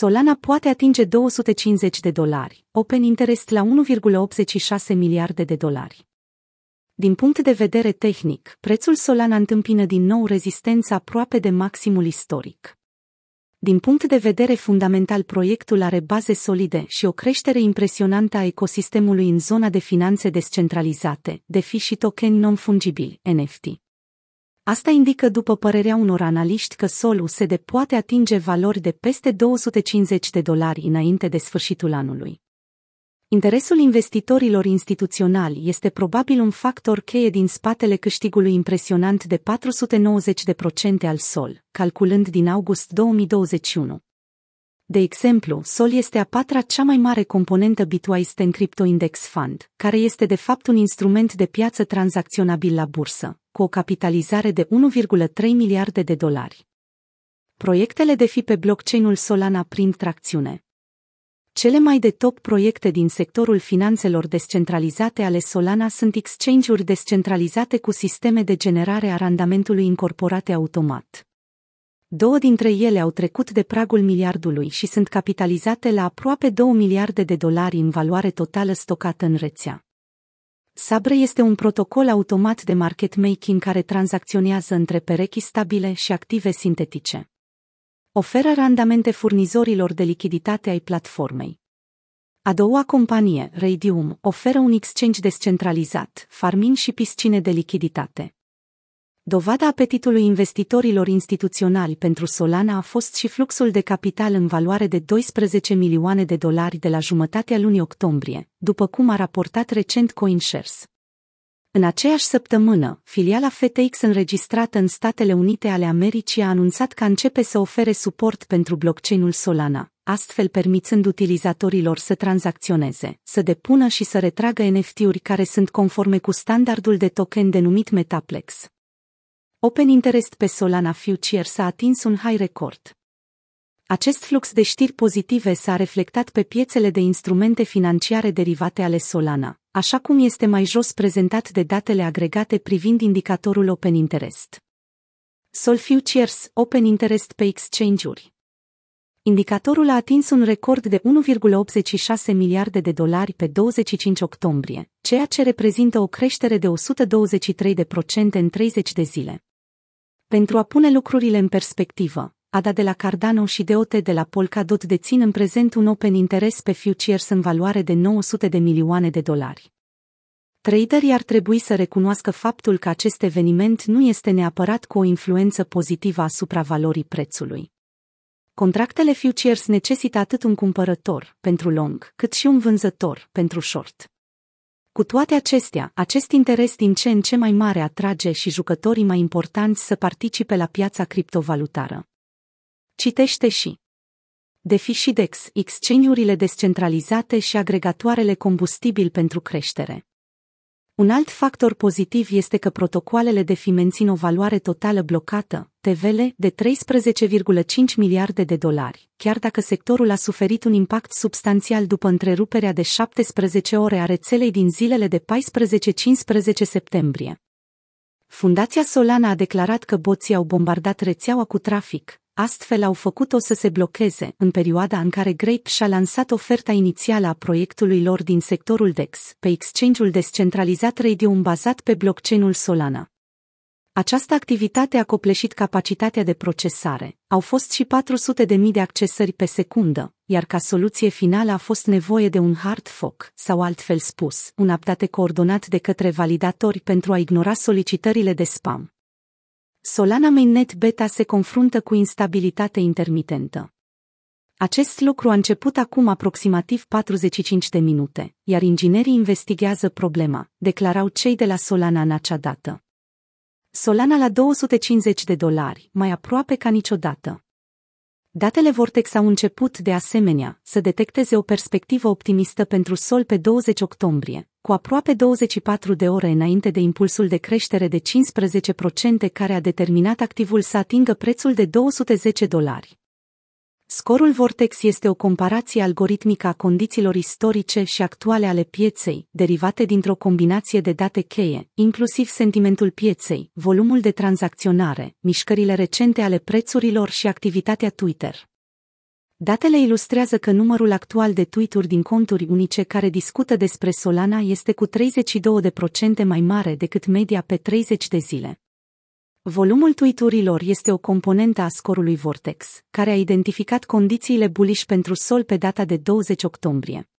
Solana poate atinge $250, open interest la $1,86 miliarde. Din punct de vedere tehnic, prețul Solana întâmpină din nou rezistența aproape de maximul istoric. Din punct de vedere fundamental, proiectul are baze solide și o creștere impresionantă a ecosistemului în zona de finanțe descentralizate, DeFi și tokeni non-fungibili, NFT. Asta indică, după părerea unor analiști, că SOL-USD poate atinge valori de peste $250 înainte de sfârșitul anului. Interesul investitorilor instituționali este probabil un factor cheie din spatele câștigului impresionant de 490% al SOL, calculând din august 2021. De exemplu, SOL este a patra cea mai mare componentă Bitwise Ten in Crypto Index Fund, care este de fapt un instrument de piață tranzacționabil la bursă, cu o capitalizare de $1,3 miliarde. Proiectele DeFi pe blockchain-ul Solana prind tracțiune. Cele mai de top proiecte din sectorul finanțelor descentralizate ale Solana sunt exchange-uri descentralizate cu sisteme de generare a randamentului incorporate automat. Două dintre ele au trecut de pragul miliardului și sunt capitalizate la aproape $2 miliarde în valoare totală stocată în rețea. Sabre este un protocol automat de market making care tranzacționează între perechi stabile și active sintetice. Oferă randamente furnizorilor de lichiditate ai platformei. A doua companie, Raydium, oferă un exchange descentralizat, farming și piscine de lichiditate. Dovada apetitului investitorilor instituționali pentru Solana a fost și fluxul de capital în valoare de $12 milioane de la jumătatea lunii octombrie, după cum a raportat recent CoinShares. În aceeași săptămână, filiala FTX înregistrată în Statele Unite ale Americii a anunțat că începe să ofere suport pentru blockchain-ul Solana, astfel permițând utilizatorilor să tranzacționeze, să depună și să retragă NFT-uri care sunt conforme cu standardul de token denumit Metaplex. Open interest pe Solana Futures a atins un high record. Acest flux de știri pozitive s-a reflectat pe piețele de instrumente financiare derivate ale Solana, așa cum este mai jos prezentat de datele agregate privind indicatorul Open Interest. SOL Futures, Open Interest pe exchange-uri. Indicatorul a atins un record de $1,86 miliarde pe 25 octombrie, ceea ce reprezintă o creștere de 123% în 30 de zile. Pentru a pune lucrurile în perspectivă, Ada de la Cardano și DOT de la Polkadot dețin în prezent un open interest pe futures în valoare de $900 de milioane. Traderii ar trebui să recunoască faptul că acest eveniment nu este neapărat cu o influență pozitivă asupra valorii prețului. Contractele futures necesită atât un cumpărător, pentru long, cât și un vânzător, pentru short. Cu toate acestea, acest interes din ce în ce mai mare atrage și jucătorii mai importanți să participe la piața criptovalutară. Citește și DeFi și DEX, exchange-urile descentralizate și agregatoarele combustibil pentru creștere. Un alt factor pozitiv este că protocoalele DeFi mențin o valoare totală blocată, TVL, de $13,5 miliarde, chiar dacă sectorul a suferit un impact substanțial după întreruperea de 17 ore a rețelei din zilele de 14-15 septembrie. Fundația Solana a declarat că boții au bombardat rețeaua cu trafic, astfel au făcut-o să se blocheze în perioada în care Grape și-a lansat oferta inițială a proiectului lor din sectorul DEX, pe exchange-ul descentralizat Raydium bazat pe blockchain-ul Solana. Această activitate a copleșit capacitatea de procesare, au fost și 400.000 de accesări pe secundă, iar ca soluție finală a fost nevoie de un hard fork, sau altfel spus, un update coordonat de către validatori pentru a ignora solicitările de spam. Solana Mainnet Beta se confruntă cu instabilitate intermitentă. Acest lucru a început acum aproximativ 45 de minute, iar inginerii investigează problema, declarau cei de la Solana în acea dată. Solana la $250, mai aproape ca niciodată. Datele Vortex au început, de asemenea, să detecteze o perspectivă optimistă pentru SOL pe 20 octombrie, cu aproape 24 de ore înainte de impulsul de creștere de 15% care a determinat activul să atingă prețul de $210. Scorul Vortex este o comparație algoritmică a condițiilor istorice și actuale ale pieței, derivate dintr-o combinație de date cheie, inclusiv sentimentul pieței, volumul de tranzacționare, mișcările recente ale prețurilor și activitatea Twitter. Datele ilustrează că numărul actual de tweet-uri din conturi unice care discută despre Solana este cu 32% mai mare decât media pe 30 de zile. Volumul tweet-urilor este o componentă a scorului Vortex, care a identificat condițiile bullish pentru SOL pe data de 20 octombrie.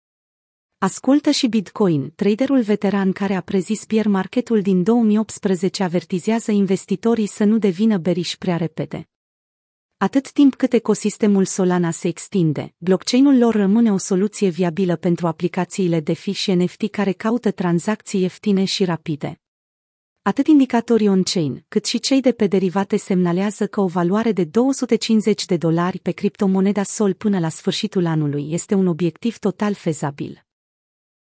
Ascultă și Bitcoin, traderul veteran care a prezis bear marketul din 2018 avertizează investitorii să nu devină bearish prea repede. Atât timp cât ecosistemul Solana se extinde, blockchain-ul lor rămâne o soluție viabilă pentru aplicațiile DeFi și NFT care caută tranzacții ieftine și rapide. Atât indicatorii on-chain, cât și cei de pe derivate semnalează că o valoare de $250 pe criptomoneda SOL până la sfârșitul anului este un obiectiv total fezabil.